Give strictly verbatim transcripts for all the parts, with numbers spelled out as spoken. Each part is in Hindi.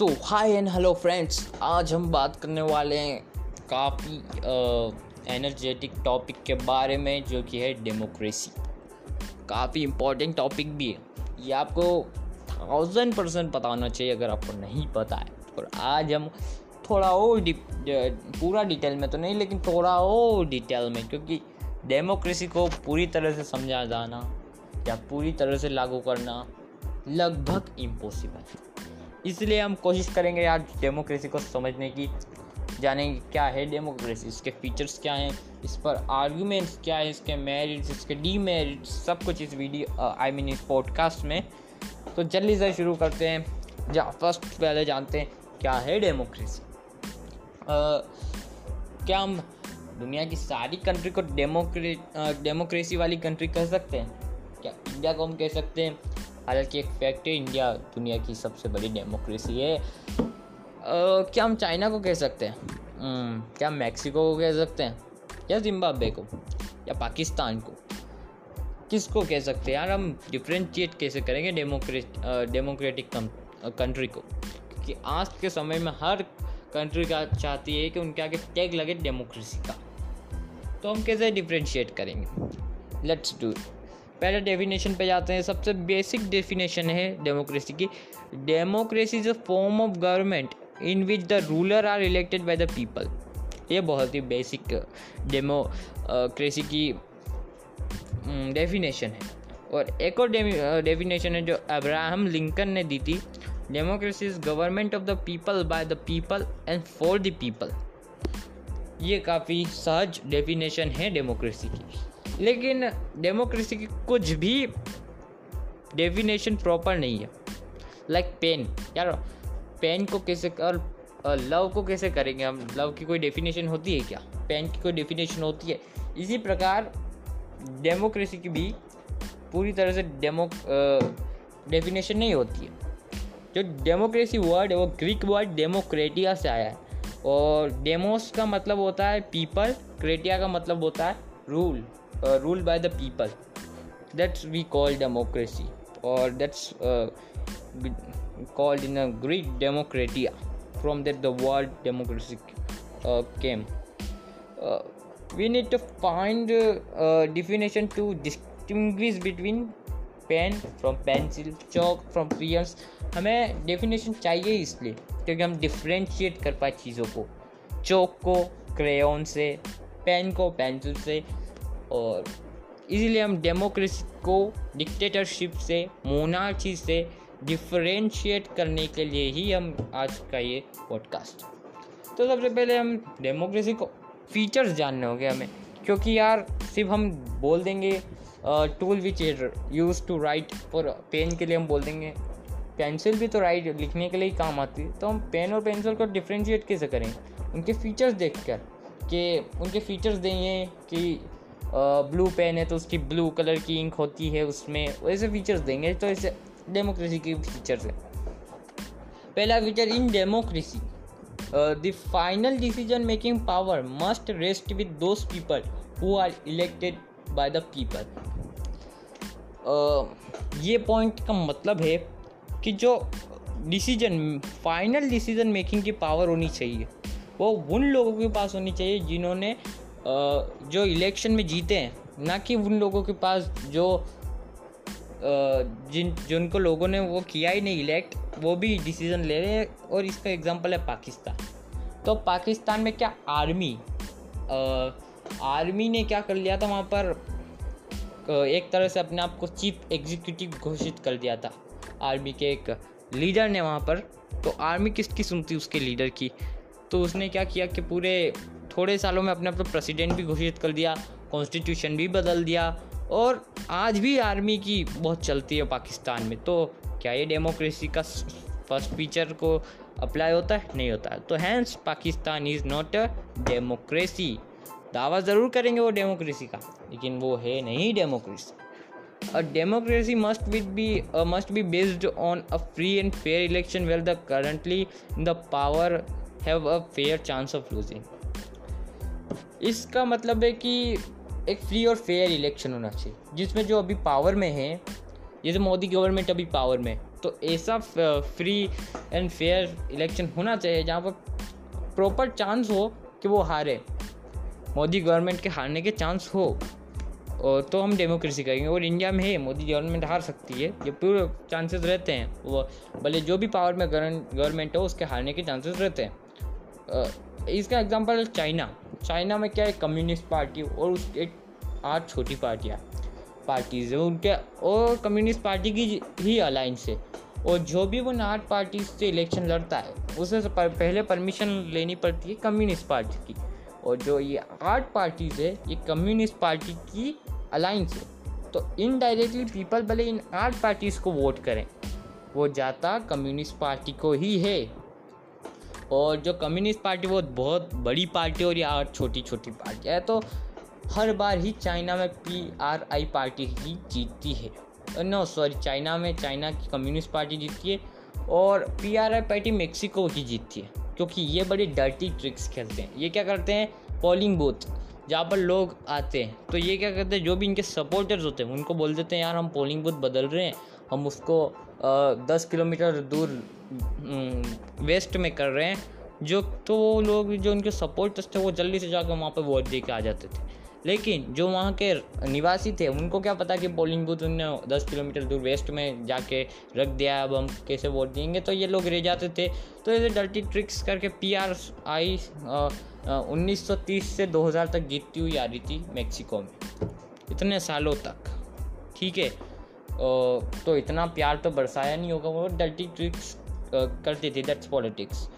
So hi and hello friends, आज हम बात करने वाले हैं काफ़ी एनर्जेटिक टॉपिक के बारे में जो कि है डेमोक्रेसी। काफ़ी इम्पोर्टेंट टॉपिक भी है, ये आपको थाउजेंड परसेंट पता होना चाहिए अगर आपको नहीं पता है। और आज हम थोड़ा और पूरा डिटेल में तो नहीं, लेकिन थोड़ा और डिटेल में, क्योंकि डेमोक्रेसी को पूरी तरह से समझा जाना या पूरी तरह से लागू करना लगभग इम्पॉसिबल है। इसलिए हम कोशिश करेंगे यार डेमोक्रेसी को समझने की, जानेंगे क्या है डेमोक्रेसी, इसके फीचर्स क्या हैं, इस पर आर्गुमेंट्स क्या है, इसके मेरिट्स, इसके डीमेरिट्स, सब कुछ इस वीडियो आई मीन इस पॉडकास्ट में। तो जल्दी से शुरू करते हैं। जा फर्स्ट पहले जानते हैं क्या है डेमोक्रेसी। क्या हम दुनिया की सारी कंट्री को डेमोक्रे डेमोक्रेसी वाली कंट्री कह सकते हैं? क्या इंडिया को हम कह सकते हैं? हालांकि एक फैक्ट है, इंडिया दुनिया की सबसे बड़ी डेमोक्रेसी है। आ, क्या हम चाइना को कह सकते हैं? hmm, क्या हम मैक्सिको को कह सकते हैं, या जिम्बाब्वे को, या पाकिस्तान को? किसको कह सकते हैं यार? हम डिफ्रेंशिएट कैसे करेंगे डेमोक्रेट डेमोक्रेटिक कंट्री को? क्योंकि आज के समय में हर कंट्री का चाहती है कि उनके आगे टैग लगे डेमोक्रेसी का, तो हम कैसे डिफ्रेंशिएट करेंगे? Let's do it. पहले डेफिनेशन पे जाते हैं। सबसे बेसिक डेफिनेशन है डेमोक्रेसी की, democracy is a form of government in which the ruler are elected by the people. ये बहुत ही बेसिक डेमोक्रेसी की डेफिनेशन है। और एक और डेफिनेशन है जो अब्राहम लिंकन ने दी थी, democracy is government of the people by the people and for the people. ये काफ़ी सहज डेफिनेशन है डेमोक्रेसी की, लेकिन डेमोक्रेसी की कुछ भी डेफिनेशन प्रॉपर नहीं है। लाइक पेन, यार पेन को कैसे और लव को कैसे करेंगे हम? लव की कोई डेफिनेशन होती है क्या? पेन की कोई डेफिनेशन होती है? इसी प्रकार डेमोक्रेसी की भी पूरी तरह से डेमो डेफिनेशन नहीं होती है। जो डेमोक्रेसी वर्ड है वो ग्रीक वर्ड डेमोक्रेटिया से आया है, और डेमोस का मतलब होता है पीपल, क्रेटिया का मतलब होता है rule, rule by the people. That's we call democracy, और that's called in a Greek demokratia, from that the word democracy came. We need to find definition to distinguish between pen from pencil, chalk from crayons. हमें डेफिनेशन चाहिए इसलिए क्योंकि हम डिफ्रेंशिएट कर पाए चीज़ों को, चॉक को क्रेयॉन से, पेन को पेंसिल से, और इसीलिए हम डेमोक्रेसी को डिक्टेटरशिप से, मोनार्की से डिफरेंशिएट करने के लिए ही हम आज का ये पॉडकास्ट। तो सबसे पहले हम डेमोक्रेसी को फीचर्स जानने होंगे हमें, क्योंकि यार सिर्फ हम बोल देंगे tool which use to write, और पेन के लिए हम बोल देंगे पेंसिल भी तो राइट लिखने के लिए ही काम आती है। तो हम पेन और पेंसिल को डिफ्रेंशिएट कैसे करेंगे? उनके फीचर्स देख कर कि उनके फीचर्स देंगे कि ब्लू uh, पेन है तो उसकी ब्लू कलर की इंक होती है उसमें, ऐसे फीचर्स देंगे। तो ऐसे डेमोक्रेसी के फीचर्स है। पहला feature, in democracy the final decision making power must rest with those people who are elected by the people. ये पॉइंट का मतलब है कि जो डिसीजन फाइनल डिसीजन मेकिंग की पावर होनी चाहिए वो उन लोगों के पास होनी चाहिए जिन्होंने Uh, जो इलेक्शन में जीते हैं, ना कि उन लोगों के पास जो uh, जिन जिनको लोगों ने वो किया ही नहीं इलेक्ट, वो भी डिसीजन ले रहे हैं। और इसका एग्जांपल है पाकिस्तान। तो पाकिस्तान में क्या आर्मी uh, आर्मी ने क्या कर लिया था वहाँ पर, uh, एक तरह से अपने आप को चीफ एग्जीक्यूटिव घोषित कर दिया था आर्मी के एक लीडर ने वहाँ पर। तो आर्मी किसकी सुनती, उसके लीडर की। तो उसने क्या किया कि पूरे थोड़े सालों में अपने आप को प्रेसिडेंट भी घोषित कर दिया, कॉन्स्टिट्यूशन भी बदल दिया, और आज भी आर्मी की बहुत चलती है पाकिस्तान में। तो क्या ये डेमोक्रेसी का फर्स्ट फीचर को अप्लाई होता है? नहीं होता है। तो hence Pakistan is not a democracy. दावा ज़रूर करेंगे वो डेमोक्रेसी का, लेकिन वो है नहीं democracy. A democracy must be be must be based on a free and fair election well the currently in the power have a fair chance of losing. इसका मतलब है कि एक फ्री और फेयर इलेक्शन होना चाहिए जिसमें जो अभी पावर में है, जैसे मोदी गवर्नमेंट अभी पावर में, तो ऐसा फ्री एंड फेयर इलेक्शन होना चाहिए जहाँ पर प्रॉपर चांस हो कि वो हारे, मोदी गवर्नमेंट के हारने के चांस हो, और तो हम डेमोक्रेसी करेंगे। और इंडिया में है, मोदी गवर्नमेंट हार सकती है, ये पूरे चांसेस रहते हैं, वो भले जो भी पावर में गवर्नमेंट हो उसके हारने के चांसेस रहते हैं। इसका एग्जांपल चाइना, चाइना में क्या है, कम्युनिस्ट पार्टी और उस एक आठ छोटी पार्टियाँ पार्टीज है उनके, और कम्युनिस्ट पार्टी की ही अलाइंस है, और जो भी वो आठ पार्टी से इलेक्शन लड़ता है उसे पहले परमिशन लेनी पड़ती है कम्युनिस्ट पार्टी की, और जो ये आठ पार्टीज़ है ये कम्युनिस्ट पार्टी की अलाइंस है। तो इनडायरेक्टली पीपल भले इन आठ पार्टीज़ को वोट करें, वो जाता कम्युनिस्ट पार्टी को ही है, और जो कम्युनिस्ट पार्टी वो बहुत बड़ी पार्टी और ये आठ छोटी छोटी पार्टी है। तो हर बार ही चाइना में पी आर आई पार्टी ही जीतती है, नो सॉरी चाइना में चाइना की कम्युनिस्ट पार्टी जीतती है, और P R I party Mexico की जीतती है, क्योंकि ये बड़े डर्टी ट्रिक्स खेलते हैं। ये क्या करते हैं, पोलिंग बूथ जहाँ पर लोग आते हैं तो ये क्या करते हैं, जो भी इनके सपोर्टर्स होते हैं उनको बोल देते हैं यार हम पोलिंग बूथ बदल रहे हैं, हम उसको दस किलोमीटर दूर वेस्ट में कर रहे हैं, जो तो वो लोग जो उनके सपोर्टर्स थे वो जल्दी से जाकर वहाँ पर वोट दे के आ जाते थे। लेकिन जो वहाँ के निवासी थे उनको क्या पता कि पोलिंग बूथ उन्होंने दस किलोमीटर दूर वेस्ट में जाके रख दिया, अब हम कैसे वोट देंगे, तो ये लोग रह जाते थे। तो ऐसे डर्टी ट्रिक्स करके पी आर आई उन्नीस सौ तीस से दो हज़ार तक जीतती हुई आ रही थी मेक्सिको में, इतने सालों तक, ठीक है। तो इतना प्यार तो बरसाया नहीं होगा, वो डर्टी ट्रिक्स करते थे, that's politics.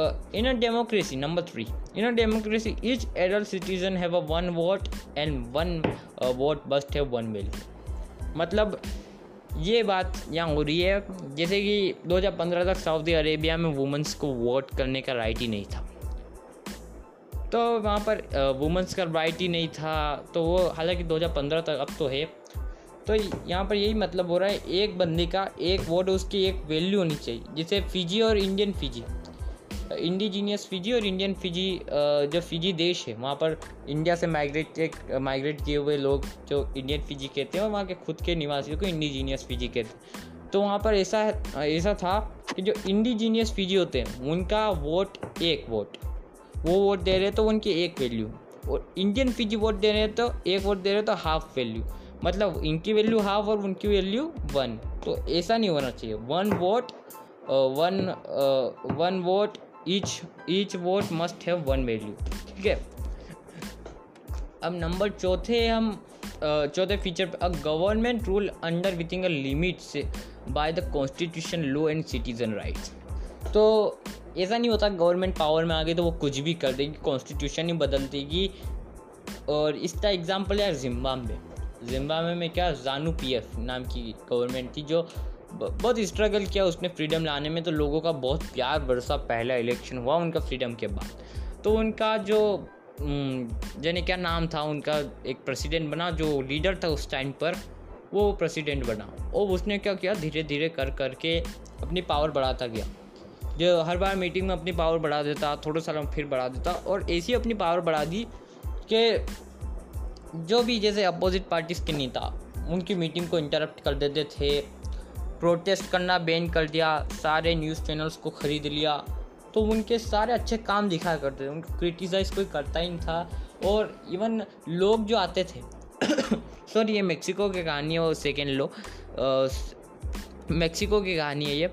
Uh, in a democracy, number three, in a democracy, each adult citizen have a one vote and one uh, vote must have one value. मतलब ये बात यहाँ हो रही है, जैसे कि दो हज़ार पंद्रह तक सऊदी अरेबिया में वुमेंस को वोट करने का राइट ही नहीं था, तो वहाँ पर वुमेंस uh, का राइट ही नहीं था, तो वो हालांकि दो हज़ार पंद्रह तक अब तो है। तो यहाँ पर यही मतलब हो रहा है, एक बंदे का एक वोट, उसकी एक वैल्यू होनी चाहिए। जैसे फिजी और इंडियन फिजी, इंडिजीनियस फिजी और इंडियन फिजी, जो फिजी देश है वहाँ पर इंडिया से माइग्रेट माइग्रेट किए हुए लोग जो इंडियन फिजी कहते हैं, और वहाँ के खुद के निवासियों को इंडिजीनियस फिजी कहते हैं। तो वहाँ पर ऐसा ऐसा था कि जो इंडिजीनियस फिजी होते हैं उनका वोट एक वोट, वो वोट दे रहे तो उनकी एक वैल्यू, और इंडियन फिजी वोट दे रहे तो एक वोट दे रहे तो हाफ वैल्यू, मतलब इनकी वैल्यू हाफ और उनकी वैल्यू वन। तो ऐसा नहीं होना चाहिए, one vote one one vote each each vote must have one value, ठीक है। अब नंबर चौथे, हम चौथे फीचर पर, a government rule under विथिंग a limit से by the constitution law and citizen rights. तो ऐसा नहीं होता गवर्नमेंट पावर में आ गई तो वो कुछ भी कर देगी, कॉन्स्टिट्यूशन ही बदल देगी। और इसका एग्जाम्पल है जिम्बाब्वे, जिम्बाब्वे में क्या जानू पी एफ नाम की गवर्नमेंट थी जो बहुत स्ट्रगल किया उसने फ्रीडम लाने में, तो लोगों का बहुत प्यार बरसा, पहला इलेक्शन हुआ उनका फ्रीडम के बाद, तो उनका जो जाने क्या नाम था उनका, एक प्रेसिडेंट बना, जो लीडर था उस टाइम पर वो प्रेसिडेंट बना, और उसने क्या किया धीरे धीरे कर कर के अपनी पावर बढ़ाता गया, जो हर बार मीटिंग में अपनी पावर बढ़ा देता, थोड़े सालों में फिर बढ़ा देता, और ऐसी अपनी पावर बढ़ा दी कि जो भी जैसे अपोजिट पार्टीज़ के नेता उनकी मीटिंग को इंटरप्ट कर देते थे, प्रोटेस्ट करना बैन कर दिया, सारे न्यूज़ चैनल्स को ख़रीद लिया, तो उनके सारे अच्छे काम दिखाया करते थे, उनको क्रिटिसाइज़ कोई करता ही नहीं था। और इवन लोग जो आते थे सॉरी ये मेक्सिको की कहानी है, और सेकेंड लो मेक्सिको की कहानी है ये,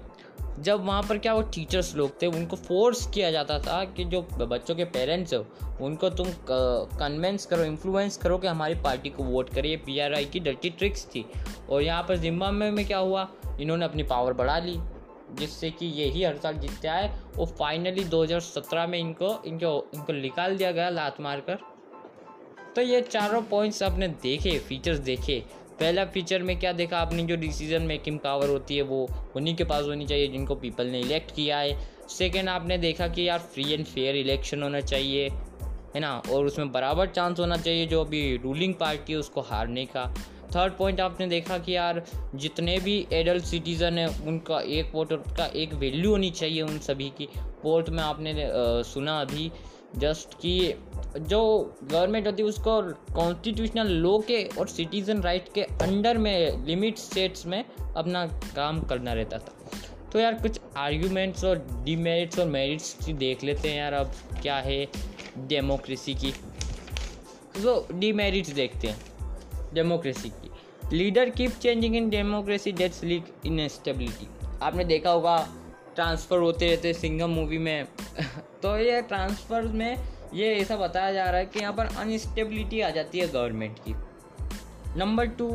जब वहाँ पर क्या वो टीचर्स लोग थे उनको फोर्स किया जाता था कि जो बच्चों के पेरेंट्स हो उनको तुम कन्वेंस करो, इन्फ्लुएंस करो कि हमारी पार्टी को वोट करें। ये पी आर आई की डर्टी ट्रिक्स थी। और यहाँ पर जिम्बाब्वे में क्या हुआ, इन्होंने अपनी पावर बढ़ा ली, जिससे कि यही हर साल जीतते आए, और फाइनली दो हज़ार सत्रह में इनको इनको इनको निकाल दिया गया लात मारकर। तो ये चारों पॉइंट्स आपने देखे, फीचर्स देखे। पहला फीचर में क्या देखा आपने, जो डिसीजन मेकिंग पावर होती है वो उन्हीं के पास होनी चाहिए जिनको पीपल ने इलेक्ट किया है। सेकेंड, आपने देखा कि यार फ्री एंड फेयर इलेक्शन होना चाहिए, है ना, और उसमें बराबर चांस होना चाहिए जो अभी रूलिंग पार्टी है उसको हारने का। थर्ड पॉइंट आपने देखा कि यार जितने भी एडल्ट सिटीज़न है उनका एक वोट, उनका एक वैल्यू होनी चाहिए उन सभी की। फोर्थ में आपने सुना अभी जस्ट कि जो गवर्नमेंट होती है उसको कॉन्स्टिट्यूशनल लॉ के और सिटीज़न राइट के अंडर में, लिमिट स्टेट्स में अपना काम करना रहता था। तो यार कुछ आर्गूमेंट्स और डीमेरिट्स और मेरिट्स देख लेते हैं यार। अब क्या है डेमोक्रेसी की, तो डीमेरिट्स देखते हैं डेमोक्रेसी की। Leader keep changing in democracy that's lead instability. आपने देखा होगा ट्रांसफ़र होते रहते सिंघम मूवी में तो ये ट्रांसफ़र में ये ऐसा बताया जा रहा है कि यहाँ पर अनस्टेबिलिटी आ जाती है गवर्नमेंट की। Number two,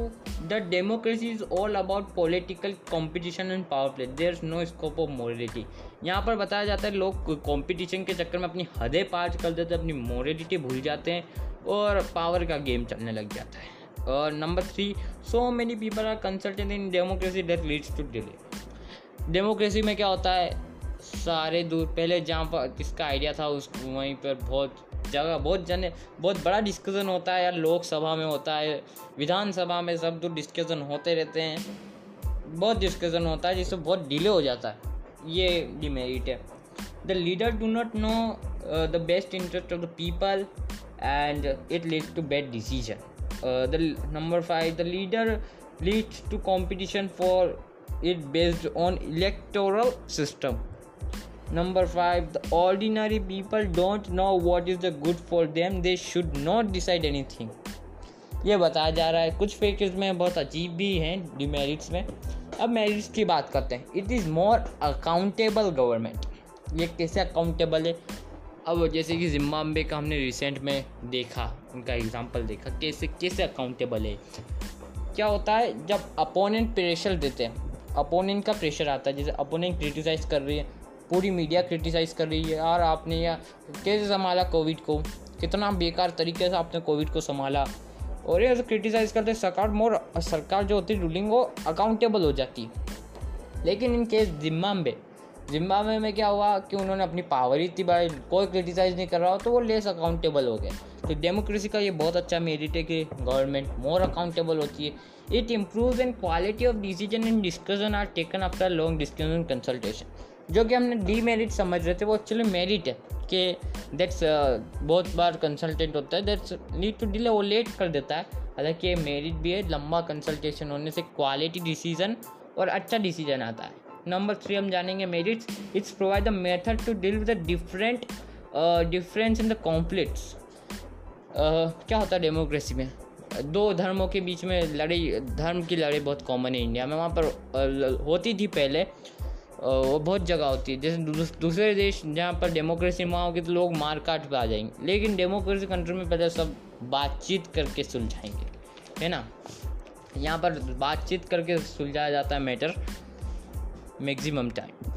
the democracy is all about political competition and power play, there is no scope of morality. यहाँ पर बताया जाता है लोग कंपटीशन के चक्कर में अपनी हदें पार कर देते हैं, अपनी मोरलिटी भूल जाते हैं और पावर का गेम चलने लग जाता है। और number three, so many people are consulted in democracy that leads to delay. Democracy में क्या होता है, सारे दूर पहले जहाँ पर किसका आइडिया था उस वहीं पर बहुत जगह बहुत जने बहुत बड़ा डिस्कशन होता है यार, लोकसभा में होता है, विधानसभा में, सब दूर डिस्कशन होते रहते हैं, बहुत डिस्कशन होता है जिससे बहुत डिले हो जाता है। ये डिमेरिट है। The leader do not know the best interest of the people and it leads to bad decision. Uh, the number five, the leader leads to competition for it based on electoral system. Number five, the ordinary people don't know what is the good for them. They should not decide anything. ये बताया जा रहा है। कुछ फैक्टर्स में बहुत अजीब भी हैं डिमेरिट्स में। अब मेरिट्स की बात करते हैं। It is more accountable government. ये कैसे अकाउंटेबल है? अब जैसे कि जिम्बाब्वे का हमने रिसेंट में देखा, उनका एग्जांपल देखा कैसे कैसे अकाउंटेबल है। क्या होता है जब अपोनेंट प्रेशर देते हैं, अपोनेंट का प्रेशर आता है, जैसे अपोनेंट क्रिटिसाइज़ कर रही है, पूरी मीडिया क्रिटिसाइज़ कर रही है, यार आपने या कैसे संभाला कोविड को, कितना बेकार तरीके से आपने कोविड को संभाला, और ये क्रिटिसाइज़ करते सरकार मोर सरकार जो होती है रूलिंग वो अकाउंटेबल हो जाती। लेकिन इन केस जिम्बाब्वे जिम्बाब्वे में क्या हुआ कि उन्होंने अपनी पावर इतनी बड़ी, कोई क्रिटिसाइज़ नहीं कर रहा हो, तो वो लेस अकाउंटेबल हो गए। तो डेमोक्रेसी का ये बहुत अच्छा मेरिट है कि गवर्नमेंट मोर अकाउंटेबल होती है। It improves in quality of decision and discussion are taken after long discussion consultation. जो कि हमने डीमेरिट समझ रहे थे वो एक्चुअली मेरिट है कि दैट्स uh, बहुत बार कंसल्टेंट होता है, दैट्स लीड टू डिले, वो लेट कर देता है। हालांकि ये मेरिट भी है, लंबा कंसल्टेशन होने से क्वालिटी डिसीजन और अच्छा डिसीजन आता है। नंबर थ्री हम जानेंगे merits, it's provide the method to deal with the different difference in the conflicts. क्या होता है डेमोक्रेसी में, दो धर्मों के बीच में लड़ाई, धर्म की लड़ाई बहुत कॉमन है इंडिया में, वहाँ पर uh, होती थी पहले, uh, वो बहुत जगह होती है। जैसे दूसरे देश जहाँ पर डेमोक्रेसी वहाँ होगी तो लोग मार काट पर आ जाएंगे, लेकिन डेमोक्रेसी कंट्री में पहले सब बातचीत करके सुलझाएंगे, है ना। यहाँ पर बातचीत करके सुलझाया जाता है matter maximum time.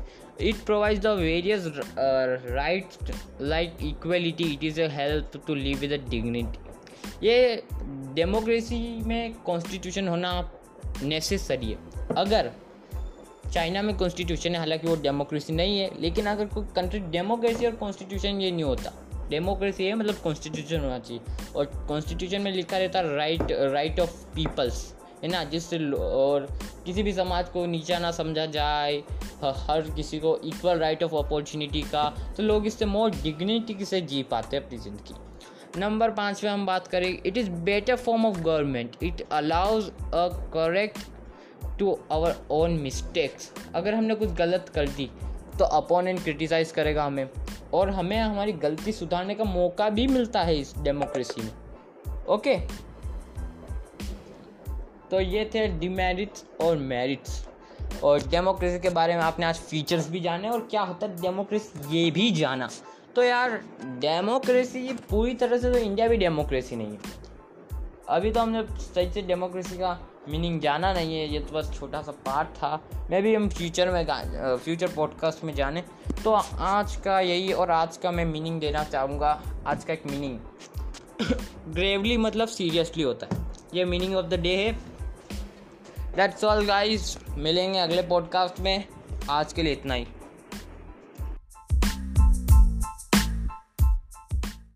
It provides the various rights like equality, it is a help to live with dignity. ये डेमोक्रेसी में कॉन्स्टिट्यूशन होना नेसेसरी है। अगर चाइना में कॉन्स्टिट्यूशन है, हालांकि वो डेमोक्रेसी नहीं है, लेकिन अगर कोई कंट्री डेमोक्रेसी और कॉन्स्टिट्यूशन ये नहीं होता, डेमोक्रेसी है मतलब कॉन्स्टिट्यूशन होना चाहिए, और कॉन्स्टिट्यूशन में लिखा रहता है राइट राइट ऑफ पीपल्स, है ना, जिससे और किसी भी समाज को नीचा ना समझा जाए, हर किसी को इक्वल राइट ऑफ अपॉर्चुनिटी का, तो लोग इससे मोर डिग्निटी से जी पाते हैं अपनी ज़िंदगी। नंबर पाँच पे हम बात करेंगे, it is better form of government, it allows a correct to our own mistakes. अगर हमने कुछ गलत कर दी तो अपोनेंट क्रिटिसाइज़ करेगा हमें, और हमें हमारी गलती सुधारने का मौका भी मिलता है इस डेमोक्रेसी में। ओके, तो ये थे डिमेरिट्स और मेरिट्स, और डेमोक्रेसी के बारे में आपने आज फीचर्स भी जाने और क्या होता है डेमोक्रेसी ये भी जाना। तो यार डेमोक्रेसी पूरी तरह से तो इंडिया भी डेमोक्रेसी नहीं है, अभी तो हमने सही से डेमोक्रेसी का मीनिंग जाना नहीं है, ये तो बस छोटा सा पार्ट था। मे बी हम फ्यूचर में फ्यूचर पॉडकास्ट में जाने। तो आज का यही, और आज का मैं मीनिंग देना चाहूँगा, आज का एक मीनिंग ग्रेवली मतलब सीरियसली होता है, ये मीनिंग ऑफ द डे है। दैट्स ऑल गाइस, मिलेंगे अगले पॉडकास्ट में, आज के लिए इतना ही।